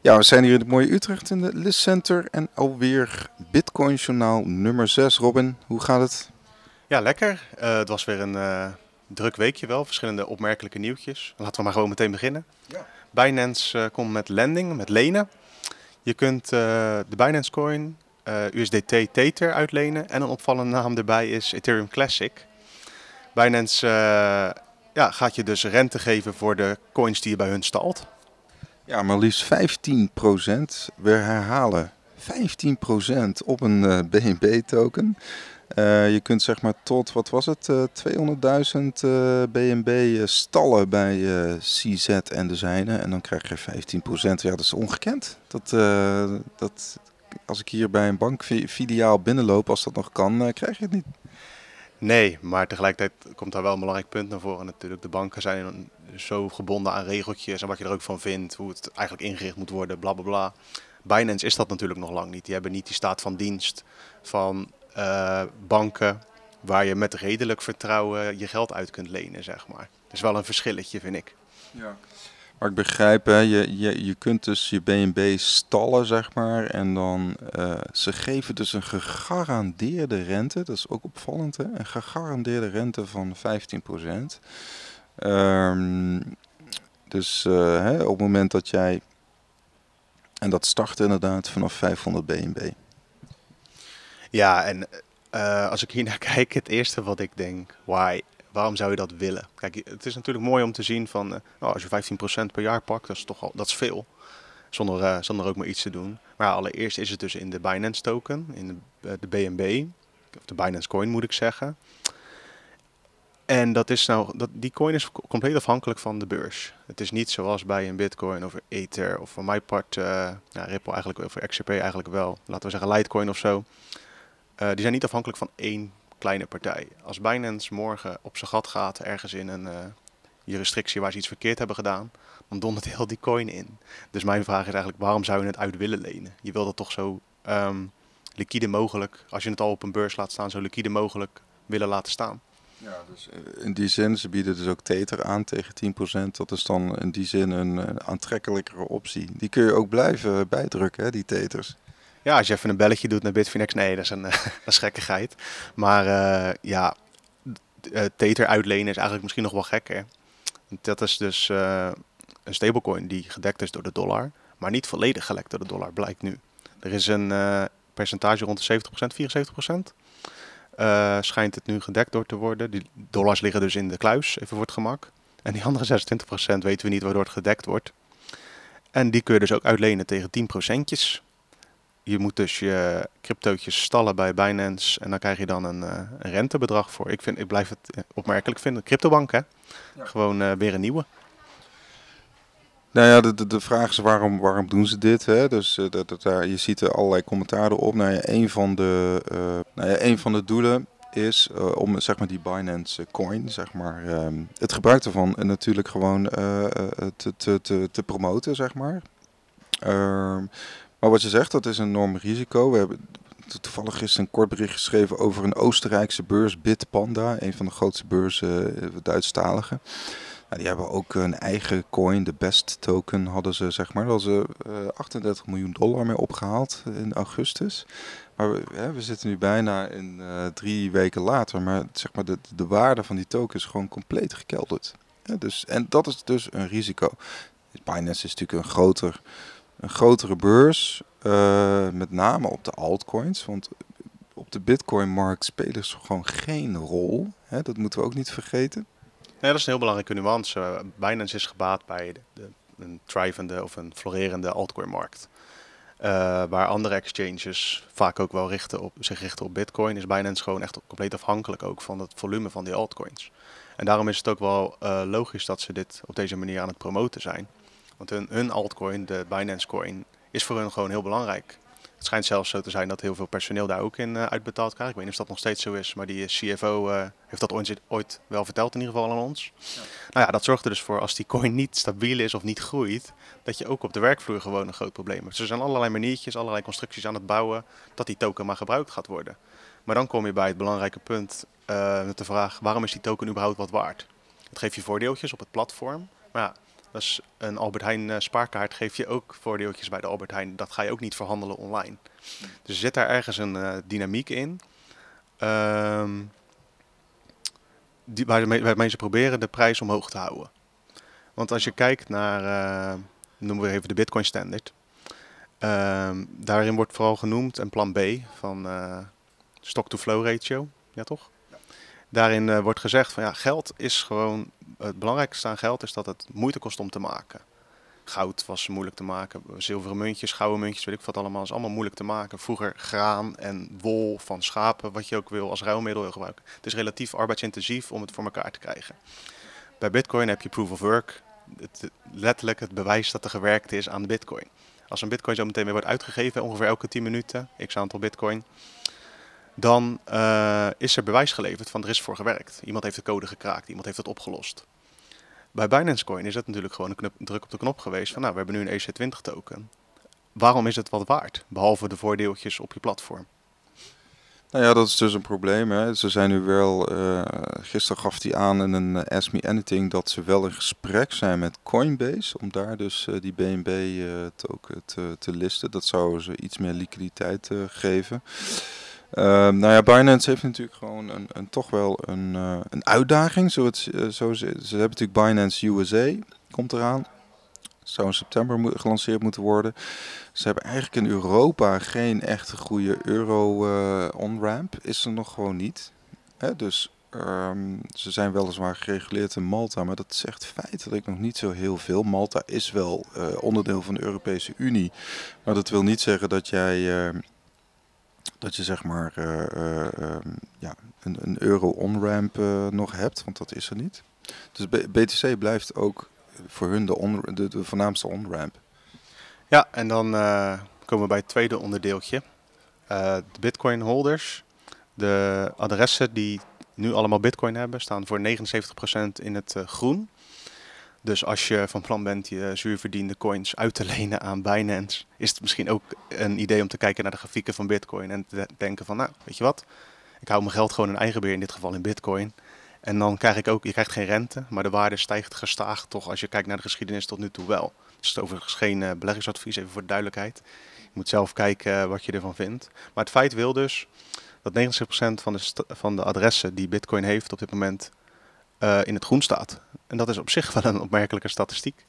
Ja, we zijn hier in het mooie Utrecht in de List Center en alweer Bitcoinjournaal nummer 6. Robin, hoe gaat het? Ja, lekker. Het was weer een druk weekje wel. Verschillende opmerkelijke nieuwtjes. Laten we maar gewoon meteen beginnen. Ja. Binance komt met lending, met lenen. Je kunt de Binance Coin, USDT, Tether uitlenen en een opvallende naam erbij is Ethereum Classic. Binance gaat je dus rente geven voor de coins die je bij hun stalt. Ja, maar liefst 15%. We herhalen 15% op een BNB token. Je kunt zeg maar tot, 200.000 BNB stallen bij CZ en de zijne. En dan krijg je 15%. Ja, dat is ongekend. Dat als ik hier bij een bankfiliaal binnenloop, als dat nog kan, krijg je het niet. Nee, maar tegelijkertijd komt daar wel een belangrijk punt naar voren. Natuurlijk, de banken zijn zo gebonden aan regeltjes en wat je er ook van vindt, hoe het eigenlijk ingericht moet worden, bla bla bla. Binance is dat natuurlijk nog lang niet. Die hebben niet die staat van dienst van banken waar je met redelijk vertrouwen je geld uit kunt lenen, zeg maar. Dat is wel een verschilletje, vind ik. Ja. Maar ik begrijp, hè, je kunt dus je BNB stallen, zeg maar, en dan ze geven dus een gegarandeerde rente, dat is ook opvallend, hè? Een gegarandeerde rente van 15%. Hè, op het moment dat jij, en dat start inderdaad vanaf 500 BNB. Ja, en als ik hier naar kijk, het eerste wat ik denk, why? Waarom zou je dat willen? Kijk, het is natuurlijk mooi om te zien van, als je 15% per jaar pakt, dat is toch al, dat is veel. Zonder ook maar iets te doen. Maar allereerst is het dus in de Binance token, in de BNB, of de Binance coin moet ik zeggen. En dat is die coin is compleet afhankelijk van de beurs. Het is niet zoals bij een Bitcoin of een Ether of van mijn part, Ripple eigenlijk, of XRP eigenlijk wel, laten we zeggen Litecoin of zo. Die zijn niet afhankelijk van één kleine partij. Als Binance morgen op zijn gat gaat, ergens in een jurisdictie waar ze iets verkeerd hebben gedaan, dan dondert heel die coin in. Dus mijn vraag is eigenlijk, waarom zou je het uit willen lenen? Je wil dat toch zo liquide mogelijk, als je het al op een beurs laat staan, zo liquide mogelijk willen laten staan. Ja, dus in die zin, ze bieden dus ook Tether aan tegen 10%. Dat is dan in die zin een aantrekkelijkere optie. Die kun je ook blijven bijdrukken, hè, die Tethers. Ja, als je even een belletje doet naar Bitfinex, nee, dat is gekkigheid. Maar Tether uitlenen is eigenlijk misschien nog wel gekker. Dat is dus een stablecoin die gedekt is door de dollar, maar niet volledig gedekt door de dollar, blijkt nu. Er is een percentage rond de 70%, 74%. Schijnt het nu gedekt door te worden. Die dollars liggen dus in de kluis, even voor het gemak. En die andere 26% weten we niet waardoor het gedekt wordt. En die kun je dus ook uitlenen tegen 10%. Je moet dus je cryptootjes stallen bij Binance en dan krijg je dan een rentebedrag voor. Ik blijf het opmerkelijk vinden. Cryptobank, hè? Ja. Gewoon weer een nieuwe. Nou ja, de vraag is waarom doen ze dit? Hè? Dus je ziet er allerlei commentaar op. Nou ja, een van de doelen is om zeg maar die Binance coin, zeg maar, het gebruik ervan natuurlijk gewoon te promoten, zeg maar. Maar wat je zegt, dat is een enorm risico. We hebben toevallig gisteren een kort bericht geschreven over een Oostenrijkse beurs, Bitpanda, een van de grootste beurzen, Duitsstalige. Nou, die hebben ook een eigen coin, de Best Token hadden ze, zeg maar. Daar hadden ze $38 miljoen mee opgehaald in augustus. Maar we zitten nu bijna in 3 weken later, maar zeg maar de waarde van die token is gewoon compleet gekelderd. Ja, dus, en dat is dus een risico. Binance is natuurlijk een grotere beurs, met name op de altcoins, want op de Bitcoin-markt spelen ze gewoon geen rol. Hè? Dat moeten we ook niet vergeten. Nee, dat is een heel belangrijke nuance. Binance is gebaat bij een thrivende of een florerende altcoin-markt. Waar andere exchanges vaak ook wel zich richten op Bitcoin, is Binance gewoon echt compleet afhankelijk ook van het volume van die altcoins. En daarom is het ook wel logisch dat ze dit op deze manier aan het promoten zijn. Want hun altcoin, de Binance coin, is voor hun gewoon heel belangrijk. Het schijnt zelfs zo te zijn dat heel veel personeel daar ook in uitbetaald krijgt. Ik weet niet of dat nog steeds zo is, maar die CFO heeft dat ooit wel verteld in ieder geval aan ons. Ja. Nou ja, dat zorgt er dus voor, als die coin niet stabiel is of niet groeit, dat je ook op de werkvloer gewoon een groot probleem hebt. Dus er zijn allerlei maniertjes, allerlei constructies aan het bouwen, dat die token maar gebruikt gaat worden. Maar dan kom je bij het belangrijke punt met de vraag, waarom is die token überhaupt wat waard? Het geeft je voordeeltjes op het platform, maar ja, Dat is een Albert Heijn spaarkaart, geef je ook voordeeltjes bij de Albert Heijn. Dat ga je ook niet verhandelen online. Dus zet daar ergens een dynamiek in. Waar mensen proberen de prijs omhoog te houden. Want als je kijkt naar, noemen we even de Bitcoin Standard. Daarin wordt vooral genoemd een plan B van stock-to-flow ratio. Ja, toch? Ja. Daarin wordt gezegd van ja, geld is gewoon... Het belangrijkste aan geld is dat het moeite kost om te maken. Goud was moeilijk te maken, zilveren muntjes, gouden muntjes, weet ik wat allemaal, is allemaal moeilijk te maken. Vroeger graan en wol van schapen, wat je ook wil als ruilmiddel wil gebruiken. Het is relatief arbeidsintensief om het voor elkaar te krijgen. Bij Bitcoin heb je proof of work, letterlijk het bewijs dat er gewerkt is aan Bitcoin. Als een Bitcoin zo meteen weer wordt uitgegeven, ongeveer elke 10 minuten, x aantal Bitcoin, dan is er bewijs geleverd van er is voor gewerkt. Iemand heeft de code gekraakt, iemand heeft het opgelost. Bij Binance Coin is dat natuurlijk gewoon een druk op de knop geweest van nou, we hebben nu een EC20 token. Waarom is het wat waard, behalve de voordeeltjes op je platform? Nou ja, dat is dus een probleem. Hè. Ze zijn nu wel, gisteren gaf hij aan in een Ask Me Anything dat ze wel in gesprek zijn met Coinbase om daar dus die BNB token te listen. Dat zou ze iets meer liquiditeit geven. Nou ja, Binance heeft natuurlijk gewoon toch wel een uitdaging. Ze hebben natuurlijk Binance USA, komt eraan. Zou in september gelanceerd moeten worden. Ze hebben eigenlijk in Europa geen echt goede euro-on-ramp. Is er nog gewoon niet. Hè? Dus ze zijn weliswaar gereguleerd in Malta, maar dat zegt feitelijk nog niet zo heel veel. Malta is wel onderdeel van de Europese Unie. Maar dat wil niet zeggen dat jij... dat je zeg maar een euro-on-ramp nog hebt, want dat is er niet. Dus BTC blijft ook voor hun de voornaamste on-ramp. Ja, en dan komen we bij het tweede onderdeeltje. De Bitcoin holders, de adressen die nu allemaal Bitcoin hebben, staan voor 79% in het groen. Dus als je van plan bent je zuurverdiende coins uit te lenen aan Binance, is het misschien ook een idee om te kijken naar de grafieken van Bitcoin en te denken van, nou, weet je wat, ik hou mijn geld gewoon in eigen beheer, in dit geval in Bitcoin. En dan krijg ik ook, je krijgt geen rente, maar de waarde stijgt gestaag toch als je kijkt naar de geschiedenis tot nu toe wel. Het is overigens geen beleggingsadvies, even voor de duidelijkheid. Je moet zelf kijken wat je ervan vindt. Maar het feit wil dus dat 90% van de adressen die Bitcoin heeft op dit moment in het groen staat. En dat is op zich wel een opmerkelijke statistiek.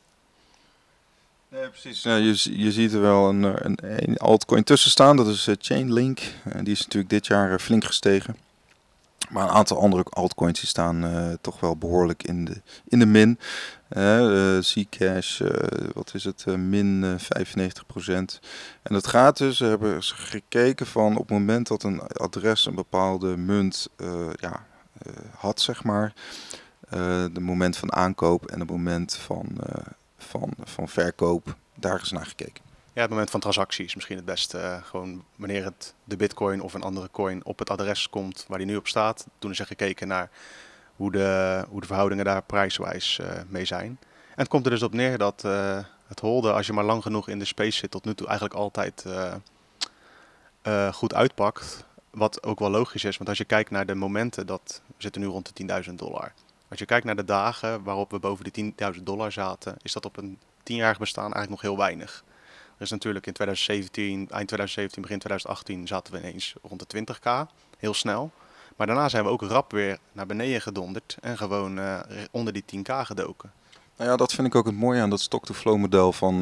Nee, precies. Nou, je ziet er wel een altcoin tussen staan. Dat is Chainlink. Die is natuurlijk dit jaar flink gestegen. Maar een aantal andere altcoins die staan toch wel behoorlijk in de min. Zcash, wat is het? Min 95%. En dat gaat dus, hebben ze gekeken van op het moment dat een adres een bepaalde munt had, zeg maar... de moment van aankoop en het moment van verkoop, daar is naar gekeken. Ja, het moment van transactie is misschien het beste. Gewoon wanneer de Bitcoin of een andere coin op het adres komt waar die nu op staat. Toen is er gekeken naar hoe de verhoudingen daar prijswijs mee zijn. En het komt er dus op neer dat het holden, als je maar lang genoeg in de space zit, tot nu toe eigenlijk altijd goed uitpakt. Wat ook wel logisch is, want als je kijkt naar de momenten, dat we zitten nu rond de $10.000. Als je kijkt naar de dagen waarop we boven de $10.000 zaten, is dat op een 10-jarig bestaan eigenlijk nog heel weinig. Er is natuurlijk in 2017, eind 2017, begin 2018 zaten we ineens rond de 20k, heel snel. Maar daarna zijn we ook rap weer naar beneden gedonderd en gewoon onder die 10k gedoken. Nou ja, dat vind ik ook het mooie aan dat stock-to-flow model van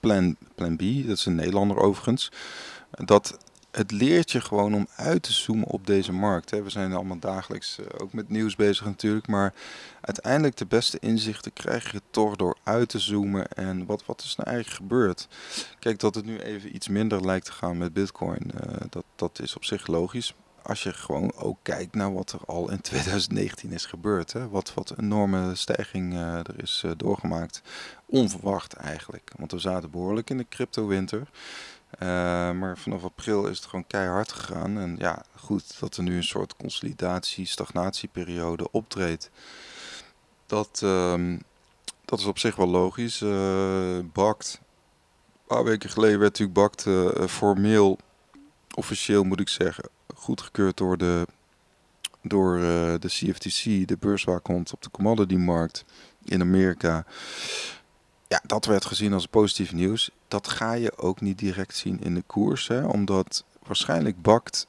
Plan B, dat is een Nederlander overigens, dat... Het leert je gewoon om uit te zoomen op deze markt. We zijn allemaal dagelijks ook met nieuws bezig natuurlijk. Maar uiteindelijk de beste inzichten krijg je toch door uit te zoomen. En wat is nou eigenlijk gebeurd? Kijk, dat het nu even iets minder lijkt te gaan met Bitcoin. Dat is op zich logisch. Als je gewoon ook kijkt naar wat er al in 2019 is gebeurd. Wat een enorme stijging er is doorgemaakt. Onverwacht eigenlijk. Want we zaten behoorlijk in de crypto-winter. Maar vanaf april is het gewoon keihard gegaan. En ja, goed, dat er nu een soort consolidatie, stagnatieperiode optreedt. Dat is op zich wel logisch. Bakkt, een paar weken geleden werd natuurlijk Bakkt formeel, officieel moet ik zeggen, goedgekeurd door de CFTC, de beurswaakhond op de commodity markt in Amerika. Ja, dat werd gezien als positief nieuws. Dat ga je ook niet direct zien in de koers, hè, omdat waarschijnlijk Bakkt...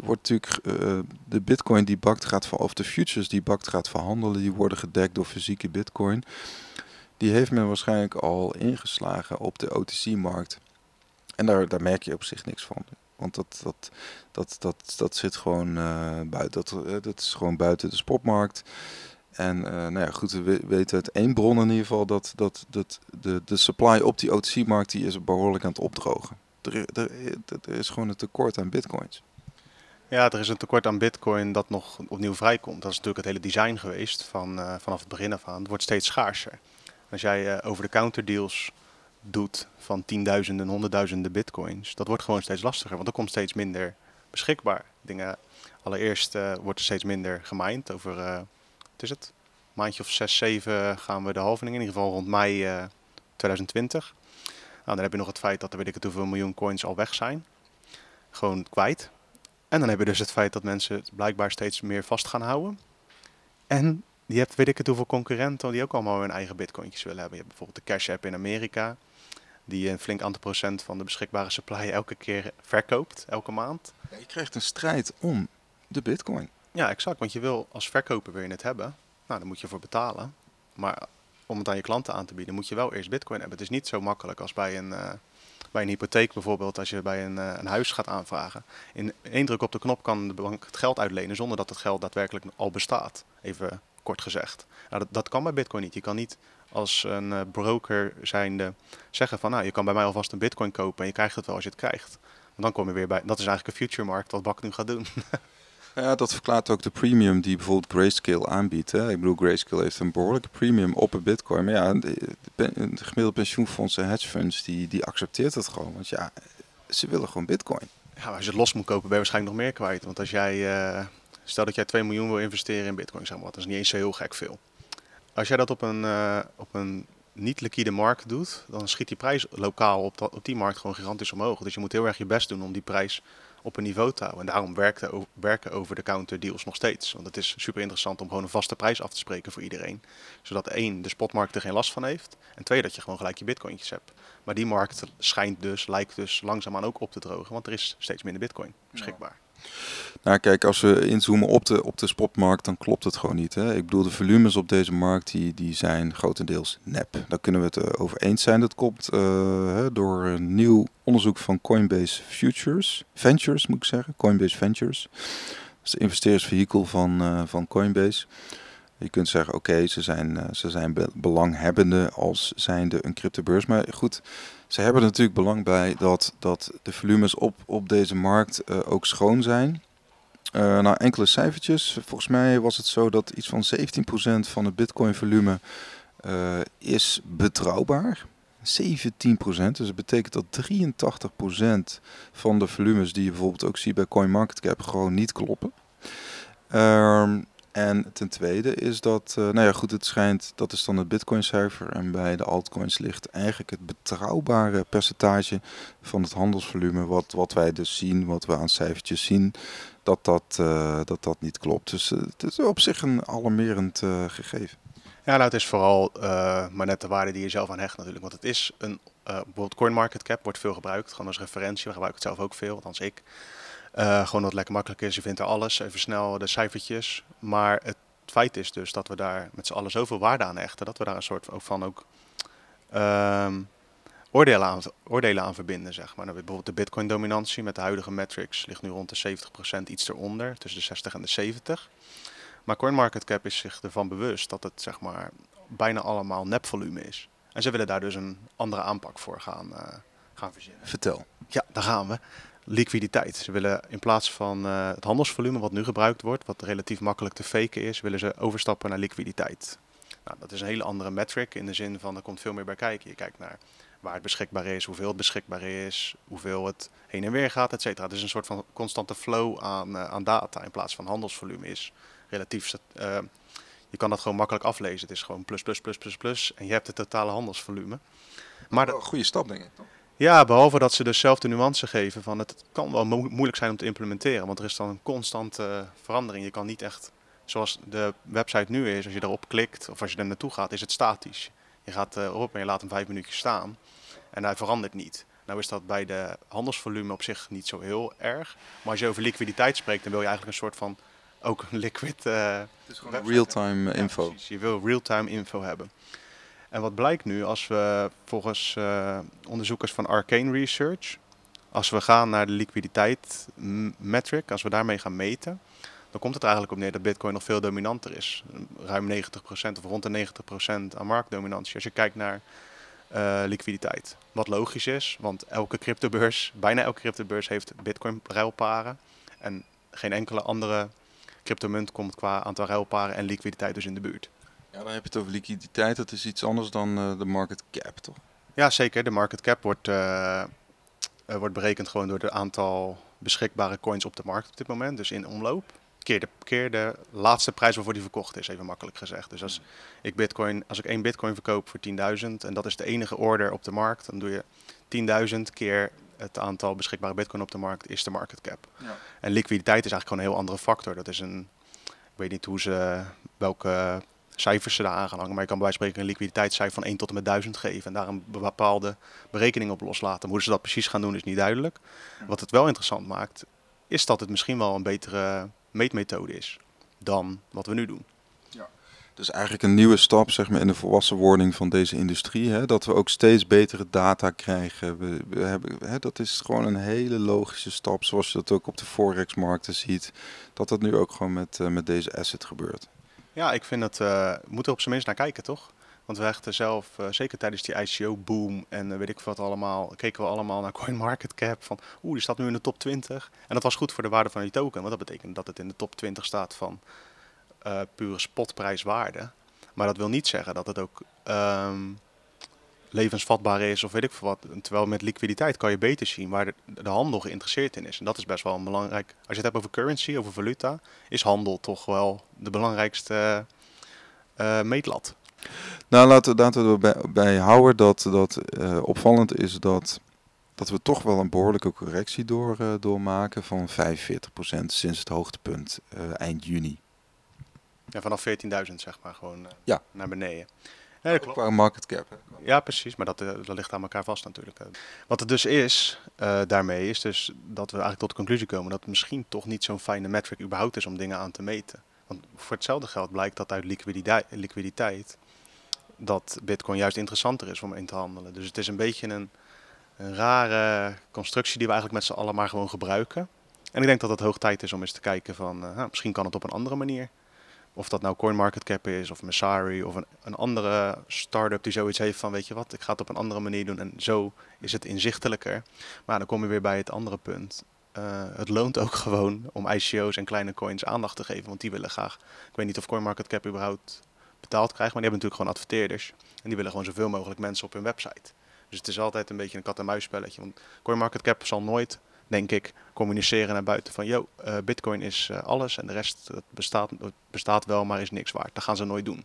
wordt natuurlijk de bitcoin die Bakkt gaat verhandelen, of de futures die Bakkt gaat verhandelen, die worden gedekt door fysieke bitcoin. Die heeft men waarschijnlijk al ingeslagen op de OTC-markt. En daar merk je op zich niks van. Want dat zit gewoon buiten. Dat is gewoon buiten de spotmarkt. En nou ja, goed, we weten uit één bron in ieder geval dat de supply op die OTC-markt die is behoorlijk aan het opdrogen. Er is gewoon een tekort aan bitcoins. Ja, er is een tekort aan bitcoin dat nog opnieuw vrijkomt. Dat is natuurlijk het hele design geweest vanaf het begin af aan. Het wordt steeds schaarser. Als jij over-the-counter deals doet van tienduizenden, honderdduizenden bitcoins, dat wordt gewoon steeds lastiger, want er komt steeds minder beschikbaar. Allereerst wordt er steeds minder gemined. Over, wat is het? Een maandje of 6, 7 gaan we de halvening, in ieder geval rond mei 2020. Nou, dan heb je nog het feit dat er weet ik het hoeveel miljoen coins al weg zijn. Gewoon kwijt. En dan heb je dus het feit dat mensen het blijkbaar steeds meer vast gaan houden. En je hebt weet ik het hoeveel concurrenten die ook allemaal hun eigen bitcointjes willen hebben. Je hebt bijvoorbeeld de Cash App in Amerika. Die een flink aantal procent van de beschikbare supply elke keer verkoopt. Elke maand. Ja, je krijgt een strijd om de bitcoin. Ja, exact. Want je wil als verkoper wil je het hebben. Nou, daar moet je voor betalen. Maar... om het aan je klanten aan te bieden, moet je wel eerst bitcoin hebben. Het is niet zo makkelijk als bij een hypotheek bijvoorbeeld, als je bij een huis gaat aanvragen. In één druk op de knop kan de bank het geld uitlenen zonder dat het geld daadwerkelijk al bestaat. Even kort gezegd. Nou, dat kan bij bitcoin niet. Je kan niet als een broker zijnde zeggen van, nou, je kan bij mij alvast een bitcoin kopen en je krijgt het wel als je het krijgt. Want dan kom je weer bij, dat is eigenlijk een future markt wat Bakkt nu gaat doen. Ja, dat verklaart ook de premium die bijvoorbeeld Grayscale aanbiedt. Hè? Ik bedoel, Grayscale heeft een behoorlijke premium op een bitcoin. Maar ja, de gemiddelde pensioenfondsen en hedgefunds, die accepteert dat gewoon. Want ja, ze willen gewoon bitcoin. Ja, maar als je het los moet kopen, ben je waarschijnlijk nog meer kwijt. Want als jij, stel dat jij 2 miljoen wil investeren in bitcoin, zeg maar, dat is niet eens zo heel gek veel. Als jij dat op een niet liquide markt doet, dan schiet die prijs lokaal op die markt gewoon gigantisch omhoog. Dus je moet heel erg je best doen om die prijs op een niveau te houden. En daarom werken over-the-counter deals nog steeds. Want het is super interessant om gewoon een vaste prijs af te spreken voor iedereen. Zodat 1, de spotmarkt er geen last van heeft. En 2, dat je gewoon gelijk je bitcointjes hebt. Maar die markt lijkt dus langzaamaan ook op te drogen. Want er is steeds minder bitcoin beschikbaar. Ja. Nou kijk, als we inzoomen op de spotmarkt, dan klopt het gewoon niet. Hè? Ik bedoel, de volumes op deze markt die zijn grotendeels nep. Daar kunnen we het over eens zijn. Dat komt door een nieuw onderzoek van Coinbase Ventures moet ik zeggen. Coinbase Ventures. Dat is het investeringsvehikel van Coinbase. Je kunt zeggen, oké, ze zijn belanghebbende als zijnde een cryptobeurs. Maar goed, ze hebben er natuurlijk belang bij dat de volumes op deze markt ook schoon zijn. Nou, enkele cijfertjes. Volgens mij was het zo dat iets van 17% van het bitcoin volume is betrouwbaar. 17%, dus dat betekent dat 83% van de volumes die je bijvoorbeeld ook ziet bij CoinMarketCap gewoon niet kloppen. En ten tweede is dat, nou ja goed, het schijnt, dat is dan het bitcoincijfer. En bij de altcoins ligt eigenlijk het betrouwbare percentage van het handelsvolume, wat wij dus zien, wat we aan cijfertjes zien, dat niet klopt. Dus het is op zich een alarmerend gegeven. Ja, nou, het is vooral maar net de waarde die je zelf aan hecht natuurlijk. Want het is bijvoorbeeld CoinMarketCap wordt veel gebruikt, gewoon als referentie. We gebruiken het zelf ook veel, althans ik. Gewoon dat het lekker makkelijk is, je vindt er alles, even snel de cijfertjes. Maar het feit is dus dat we daar met z'n allen zoveel waarde aan hechten, dat we daar een soort van ook oordelen aan verbinden, zeg maar. Dan bijvoorbeeld de bitcoin-dominantie met de huidige metrics ligt nu rond de 70%, iets eronder, tussen de 60 en de 70. Maar CoinMarketCap is zich ervan bewust dat het, zeg maar, bijna allemaal nepvolume is. En ze willen daar dus een andere aanpak voor gaan verzinnen. Vertel. Ja, daar gaan we. Liquiditeit. Ze willen in plaats van het handelsvolume wat nu gebruikt wordt, wat relatief makkelijk te faken is, willen ze overstappen naar liquiditeit. Nou, dat is een hele andere metric in de zin van, er komt veel meer bij kijken. Je kijkt naar waar het beschikbaar is, hoeveel het beschikbaar is, hoeveel het heen en weer gaat, et cetera. Het is een soort van constante flow aan data in plaats van handelsvolume is relatief. Je kan dat gewoon makkelijk aflezen. Het is gewoon plus, plus, plus, plus, plus en je hebt het totale handelsvolume. Maar dat... Goede stap, denk ik, toch? Ja, behalve dat ze dus zelf de nuance geven van het kan wel moeilijk zijn om te implementeren. Want er is dan een constante verandering. Je kan niet echt, zoals de website nu is, als je erop klikt of als je er naartoe gaat, is het statisch. Je gaat erop en je laat hem 5 minuutjes staan en hij verandert niet. Nou is dat bij de handelsvolume op zich niet zo heel erg. Maar als je over liquiditeit spreekt, dan wil je eigenlijk een soort van ook liquid... Het is gewoon real-time info. Precies, je wil real-time info hebben. En wat blijkt nu als we volgens onderzoekers van Arcane Research... Als we gaan naar de liquiditeit metric, als we daarmee gaan meten... Dan komt het eigenlijk op neer dat Bitcoin nog veel dominanter is. Ruim 90% of rond de 90% aan marktdominantie. Als je kijkt naar... liquiditeit. Wat logisch is, want elke cryptobeurs, bijna elke cryptobeurs heeft bitcoin ruilparen en geen enkele andere cryptomunt komt qua aantal ruilparen en liquiditeit dus in de buurt. Ja, dan heb je het over liquiditeit, dat is iets anders dan de market cap, toch? Ja, zeker. De market cap wordt berekend gewoon door het aantal beschikbare coins op de markt op dit moment, dus in omloop. Keer de laatste prijs waarvoor die verkocht is, even makkelijk gezegd. Dus als ik 1 bitcoin verkoop voor 10.000 en dat is de enige order op de markt, dan doe je 10.000 keer het aantal beschikbare bitcoin op de markt is de market cap. Ja. En liquiditeit is eigenlijk gewoon een heel andere factor. Dat is ik weet niet welke cijfers ze daar aan gaan hangen, maar je kan bij wijze van spreken een liquiditeitscijfer van 1 tot en met 1000 geven en daar een bepaalde berekening op loslaten. Hoe ze dat precies gaan doen is niet duidelijk. Ja. Wat het wel interessant maakt, is dat het misschien wel een betere meetmethode is dan wat we nu doen. Ja. Dus eigenlijk een nieuwe stap zeg maar, in de volwassenwording van deze industrie. Hè? Dat we ook steeds betere data krijgen. We hebben, hè, dat is gewoon een hele logische stap. Zoals je dat ook op de forexmarkten ziet. Dat nu ook gewoon met deze asset gebeurt. Ja, ik vind dat... we moeten er op zijn minst naar kijken, toch? Want we hechten zelf, zeker tijdens die ICO-boom en weet ik wat allemaal, keken we allemaal naar CoinMarketCap van die staat nu in de top 20. En dat was goed voor de waarde van die token, want dat betekent dat het in de top 20 staat van pure spotprijswaarde. Maar dat wil niet zeggen dat het ook levensvatbaar is of weet ik veel wat. Terwijl met liquiditeit kan je beter zien waar de handel geïnteresseerd in is. En dat is best wel een belangrijk... Als je het hebt over currency, over valuta, is handel toch wel de belangrijkste meetlat. Nou, laten we erbij houden dat opvallend is dat we toch wel een behoorlijke correctie doormaken van 45% sinds het hoogtepunt eind juni. Ja, vanaf 14.000 zeg maar, gewoon ja. Naar beneden. Ja, dat klopt. Qua market cap. Hè? Ja, precies, maar dat ligt aan elkaar vast natuurlijk. Wat het dus is, daarmee is dus dat we eigenlijk tot de conclusie komen dat het misschien toch niet zo'n fijne metric überhaupt is om dingen aan te meten. Want voor hetzelfde geld blijkt dat uit liquiditeit dat bitcoin juist interessanter is om in te handelen. Dus het is een beetje een rare constructie die we eigenlijk met z'n allen maar gewoon gebruiken. En ik denk dat het hoog tijd is om eens te kijken van, misschien kan het op een andere manier. Of dat nou CoinMarketCap is of Messari of een andere start-up die zoiets heeft van, weet je wat, ik ga het op een andere manier doen en zo is het inzichtelijker. Maar dan kom je weer bij het andere punt. Het loont ook gewoon om ICO's en kleine coins aandacht te geven, want die willen graag... Ik weet niet of CoinMarketCap überhaupt betaald krijgt, maar die hebben natuurlijk gewoon adverteerders. En die willen gewoon zoveel mogelijk mensen op hun website. Dus het is altijd een beetje een kat-en-muisspelletje. Want CoinMarketCap zal nooit, denk ik, communiceren naar buiten van... Yo, Bitcoin is alles en de rest bestaat wel, maar is niks waard. Dat gaan ze nooit doen.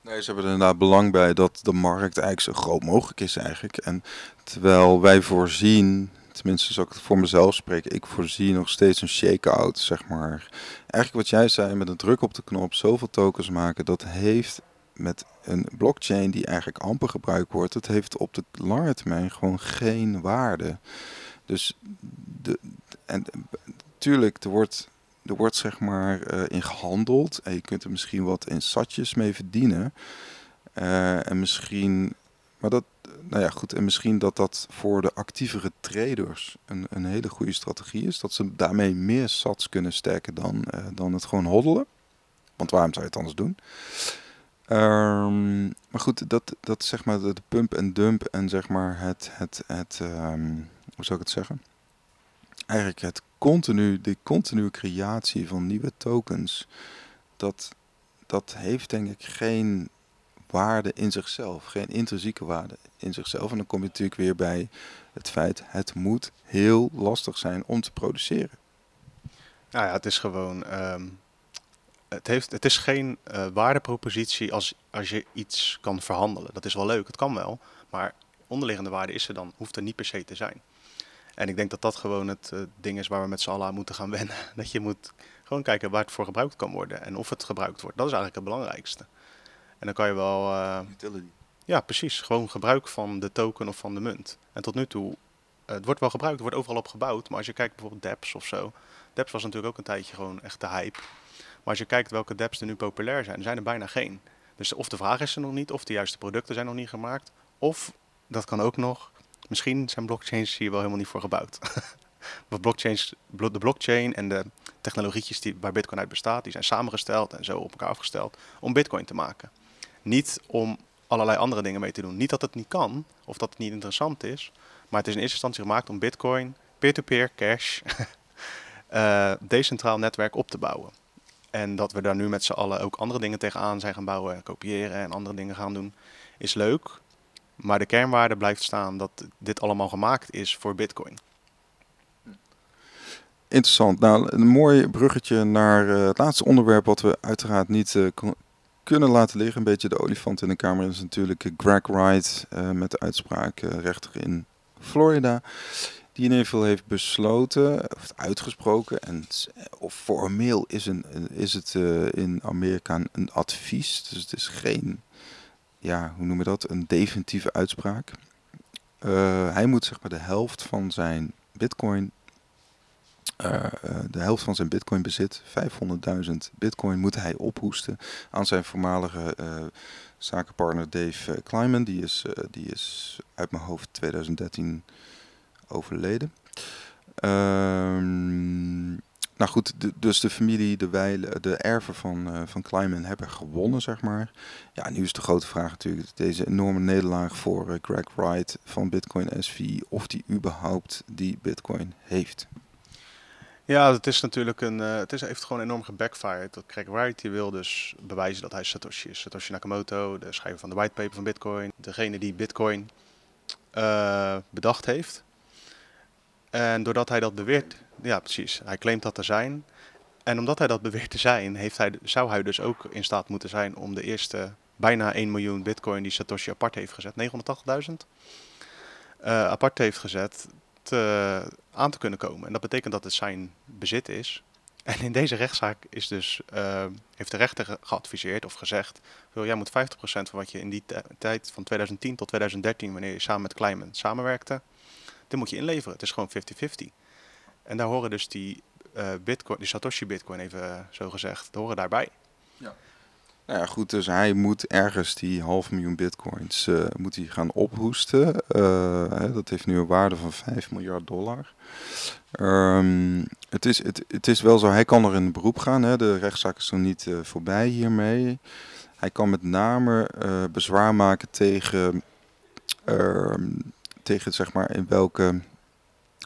Nee, ze hebben er inderdaad belang bij dat de markt eigenlijk zo groot mogelijk is eigenlijk. En terwijl wij voorzien... Tenminste, als ik het voor mezelf spreek, ik voorzie nog steeds een shakeout, zeg maar. Eigenlijk wat jij zei, met een druk op de knop, zoveel tokens maken, dat heeft met een blockchain die eigenlijk amper gebruikt wordt, dat heeft op de lange termijn gewoon geen waarde. Dus, natuurlijk, er wordt zeg maar in gehandeld en je kunt er misschien wat in satjes mee verdienen. En misschien... Maar dat, nou ja, goed. En misschien dat voor de actievere traders een hele goede strategie is. Dat ze daarmee meer sats kunnen stacken dan het gewoon hoddelen. Want waarom zou je het anders doen? Maar goed, dat zeg maar de pump en dump en zeg maar hoe zou ik het zeggen? Eigenlijk de continue creatie van nieuwe tokens. Dat heeft denk ik geen... waarde in zichzelf, geen intrinsieke waarde in zichzelf. En dan kom je natuurlijk weer bij het feit, het moet heel lastig zijn om te produceren. Nou ja, het is gewoon, het is geen waardepropositie als je iets kan verhandelen. Dat is wel leuk, het kan wel, maar onderliggende waarde is er dan, hoeft er niet per se te zijn. En ik denk dat gewoon het ding is waar we met z'n allen aan moeten gaan wennen. Dat je moet gewoon kijken waar het voor gebruikt kan worden en of het gebruikt wordt. Dat is eigenlijk het belangrijkste. En dan kan je wel... utility. Ja, precies. Gewoon gebruik van de token of van de munt. En tot nu toe, het wordt wel gebruikt, het wordt overal op gebouwd. Maar als je kijkt bijvoorbeeld dApps of zo. dApps was natuurlijk ook een tijdje gewoon echt de hype. Maar als je kijkt welke dApps er nu populair zijn, er zijn er bijna geen. Dus of de vraag is er nog niet, of de juiste producten zijn nog niet gemaakt. Of, dat kan ook nog, misschien zijn blockchains hier wel helemaal niet voor gebouwd. De blockchain en de technologietjes die waar Bitcoin uit bestaat, die zijn samengesteld en zo op elkaar afgesteld om Bitcoin te maken. Niet om allerlei andere dingen mee te doen. Niet dat het niet kan of dat het niet interessant is, maar het is in eerste instantie gemaakt om Bitcoin, peer-to-peer, cash, decentraal netwerk op te bouwen. En dat we daar nu met z'n allen ook andere dingen tegenaan zijn gaan bouwen en kopiëren en andere dingen gaan doen, is leuk. Maar de kernwaarde blijft staan dat dit allemaal gemaakt is voor Bitcoin. Interessant. Nou, een mooi bruggetje naar het laatste onderwerp wat we uiteraard niet kunnen laten liggen. Een beetje de olifant in de kamer is natuurlijk Craig Wright met de uitspraak rechter in Florida. Die in ieder geval heeft besloten, of uitgesproken, en of formeel is het in Amerika een advies. Dus het is geen, ja, hoe noem je dat, een definitieve uitspraak. Hij moet zeg maar de helft van zijn bitcoin, bezit, 500.000 bitcoin, moet hij ophoesten aan zijn voormalige zakenpartner Dave Kleiman. Die is uit mijn hoofd 2013 overleden. Nou goed, dus de familie, de erven van Kleiman hebben gewonnen, zeg maar. Ja, nu is de grote vraag natuurlijk, deze enorme nederlaag voor Craig Wright van Bitcoin SV, of die überhaupt die Bitcoin heeft. Ja, het is natuurlijk heeft gewoon enorm gebackfired. Dat Craig Wright, die wil dus bewijzen dat hij Satoshi is. Satoshi Nakamoto, de schrijver van de whitepaper van Bitcoin, degene die Bitcoin bedacht heeft. En doordat hij dat beweert, ja precies, hij claimt dat te zijn. En omdat hij dat beweert te zijn, zou hij dus ook in staat moeten zijn om de eerste bijna 1 miljoen bitcoin die Satoshi apart heeft gezet, 980.000, apart heeft gezet, aan te kunnen komen. En dat betekent dat het zijn bezit is. En in deze rechtszaak is dus, heeft de rechter geadviseerd of gezegd, jij moet 50% van wat je in die tijd van 2010 tot 2013, wanneer je samen met Kleiman samenwerkte, dit moet je inleveren. Het is gewoon 50-50. En daar horen dus die Satoshi Bitcoin, even zo gezegd, horen daarbij. Ja. Nou ja, goed. Dus hij moet ergens die 500.000 bitcoins moet hij gaan ophoesten. Dat heeft nu een waarde van $5 miljard. Het is wel zo, hij kan er in beroep gaan. Hè. De rechtszaak is nog niet voorbij hiermee. Hij kan met name bezwaar maken tegen zeg maar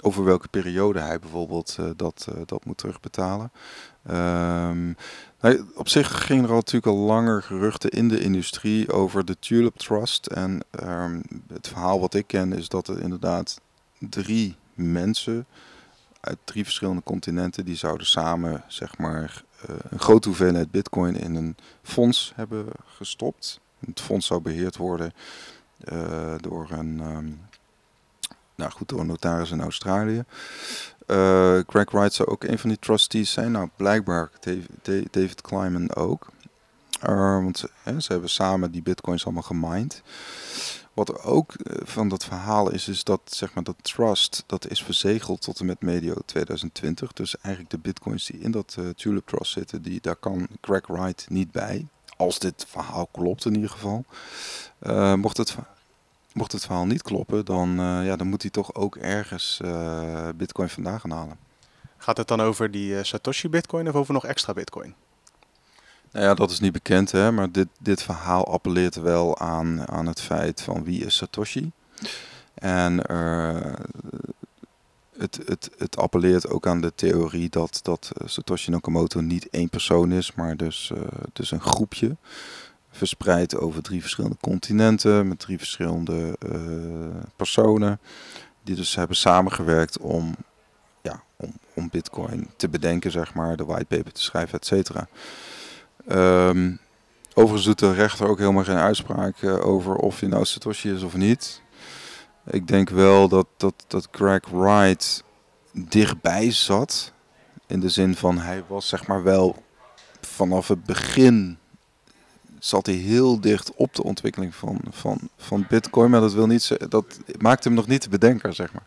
over welke periode hij bijvoorbeeld dat moet terugbetalen. Op zich ging er natuurlijk al langer geruchten in de industrie over de Tulip Trust. En het verhaal wat ik ken is dat er inderdaad 3 mensen uit 3 verschillende continenten, die zouden samen zeg maar een grote hoeveelheid bitcoin in een fonds hebben gestopt. Het fonds zou beheerd worden door een notaris in Australië. Craig Wright zou ook een van die trustees zijn. Nou, blijkbaar David Kleiman ook. Want ze hebben samen die bitcoins allemaal gemined. Wat ook van dat verhaal is dat zeg maar dat trust, dat is verzegeld tot en met medio 2020. Dus eigenlijk de bitcoins die in dat Tulip Trust zitten, daar kan Craig Wright niet bij. Als dit verhaal klopt in ieder geval. Mocht het verhaal niet kloppen, dan moet hij toch ook ergens bitcoin vandaan gaan halen. Gaat het dan over die Satoshi bitcoin of over nog extra bitcoin? Nou ja, dat is niet bekend, hè? Maar dit verhaal appelleert wel aan het feit van wie is Satoshi. En het appelleert ook aan de theorie dat Satoshi Nakamoto niet één persoon is, maar dus een groepje. Verspreid over 3 verschillende continenten, met 3 verschillende personen. Die dus hebben samengewerkt om bitcoin te bedenken, zeg maar, de whitepaper te schrijven, et cetera. Overigens doet de rechter ook helemaal geen uitspraak over of hij nou Satoshi is of niet. Ik denk wel dat Craig Wright dichtbij zat. In de zin van, hij was zeg maar wel vanaf het begin zat hij heel dicht op de ontwikkeling van Bitcoin. Maar dat wil niet, dat maakt hem nog niet de bedenker, zeg maar.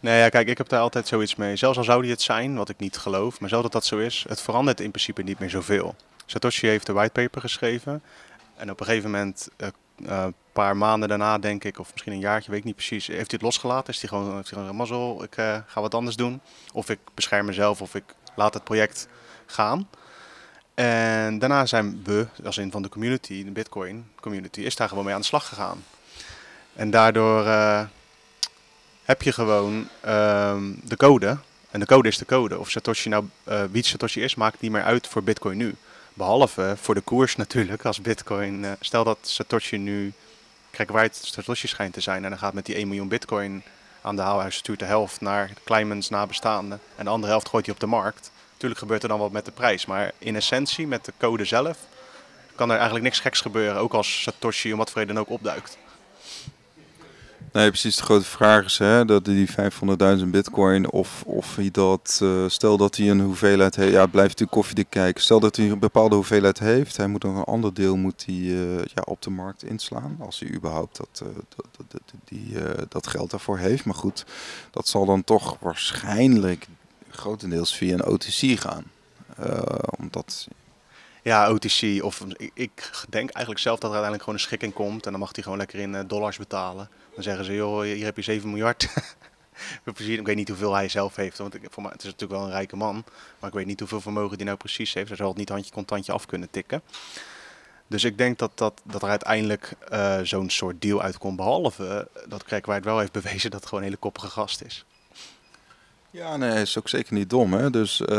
Nee, ja, kijk, ik heb daar altijd zoiets mee. Zelfs al zou die het zijn, wat ik niet geloof, maar zelfs dat dat zo is, het verandert in principe niet meer zoveel. Satoshi heeft de whitepaper geschreven en op een gegeven moment, een paar maanden daarna denk ik, of misschien een jaartje, weet ik niet precies, heeft hij het losgelaten? Is hij gewoon, heeft hij gewoon gezegd, mazzel, ik ga wat anders doen. Of ik bescherm mezelf, of ik laat het project gaan. En daarna zijn we, als in van de community, de Bitcoin community, is daar gewoon mee aan de slag gegaan. En daardoor heb je gewoon de code. En de code is de code. Of Satoshi nou, wie Satoshi is, maakt niet meer uit voor Bitcoin nu. Behalve voor de koers natuurlijk, als Bitcoin... stel dat Satoshi nu... Kijk, waar het Satoshi schijnt te zijn en dan gaat met die 1 miljoen Bitcoin aan de haal. Hij stuurt de helft naar Kleimans nabestaanden en de andere helft gooit hij op de markt. Natuurlijk gebeurt er dan wat met de prijs, maar in essentie met de code zelf kan er eigenlijk niks geks gebeuren, ook als Satoshi om wat voor reden ook opduikt. Nee, precies. De grote vraag is, hè, dat die 500.000 bitcoin of hij dat, stel dat hij een hoeveelheid heeft, ja, blijft u koffiedik kijken. Stel dat hij een bepaalde hoeveelheid heeft, hij moet dan een ander deel op de markt inslaan, als hij überhaupt dat geld daarvoor heeft. Maar goed, dat zal dan toch waarschijnlijk grotendeels via een OTC gaan, omdat... Ja, OTC. Of ik denk eigenlijk zelf dat er uiteindelijk gewoon een schikking komt. En dan mag hij gewoon lekker in dollars betalen. Dan zeggen ze, joh, hier heb je 7 miljard. Ik weet niet hoeveel hij zelf heeft. Want voor mij, het is natuurlijk wel een rijke man. Maar ik weet niet hoeveel vermogen die nou precies heeft. Hij zal het niet handje contantje af kunnen tikken. Dus ik denk dat er uiteindelijk zo'n soort deal uitkomt. Behalve dat Craig Wright wel heeft bewezen dat het gewoon een hele koppige gast is. Ja, nee, hij is ook zeker niet dom, hè. Dus het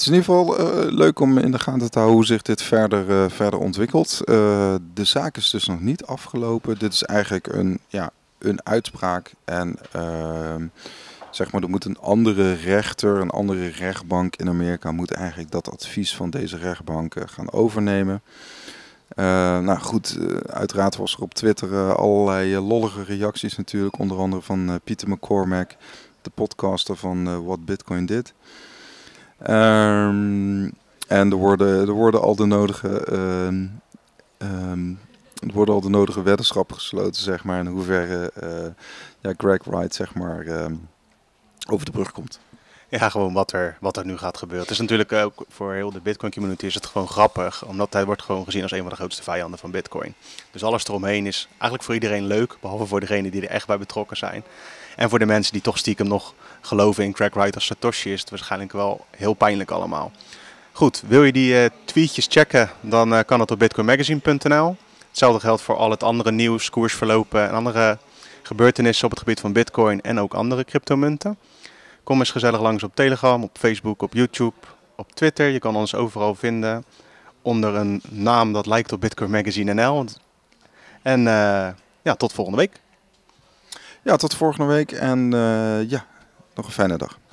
is in ieder geval leuk om in de gaten te houden hoe zich dit verder ontwikkelt. De zaak is dus nog niet afgelopen. Dit is eigenlijk een uitspraak en zeg maar, er moet een andere rechtbank in Amerika moet eigenlijk dat advies van deze rechtbank gaan overnemen. Uiteraard was er op Twitter allerlei lollige reacties natuurlijk, onder andere van Peter McCormack, de podcaster van What Bitcoin Did. En er worden al de nodige weddenschappen gesloten, zeg maar, in hoeverre Craig Wright, zeg maar, over de brug komt. Ja, gewoon wat er nu gaat gebeuren. Het is natuurlijk ook voor heel de Bitcoin community is het gewoon grappig, omdat hij wordt gewoon gezien als een van de grootste vijanden van Bitcoin. Dus alles eromheen is eigenlijk voor iedereen leuk, behalve voor degenen die er echt bij betrokken zijn. En voor de mensen die toch stiekem nog geloven in Craig Wright als Satoshi is het waarschijnlijk wel heel pijnlijk allemaal. Goed, wil je die tweetjes checken, dan kan dat op bitcoinmagazine.nl. Hetzelfde geldt voor al het andere nieuws, koersverlopen en andere gebeurtenissen op het gebied van Bitcoin en ook andere cryptomunten. Kom eens gezellig langs op Telegram, op Facebook, op YouTube, op Twitter. Je kan ons overal vinden onder een naam dat lijkt op Bitcoin Magazine NL. En tot volgende week. Ja, tot volgende week en nog een fijne dag.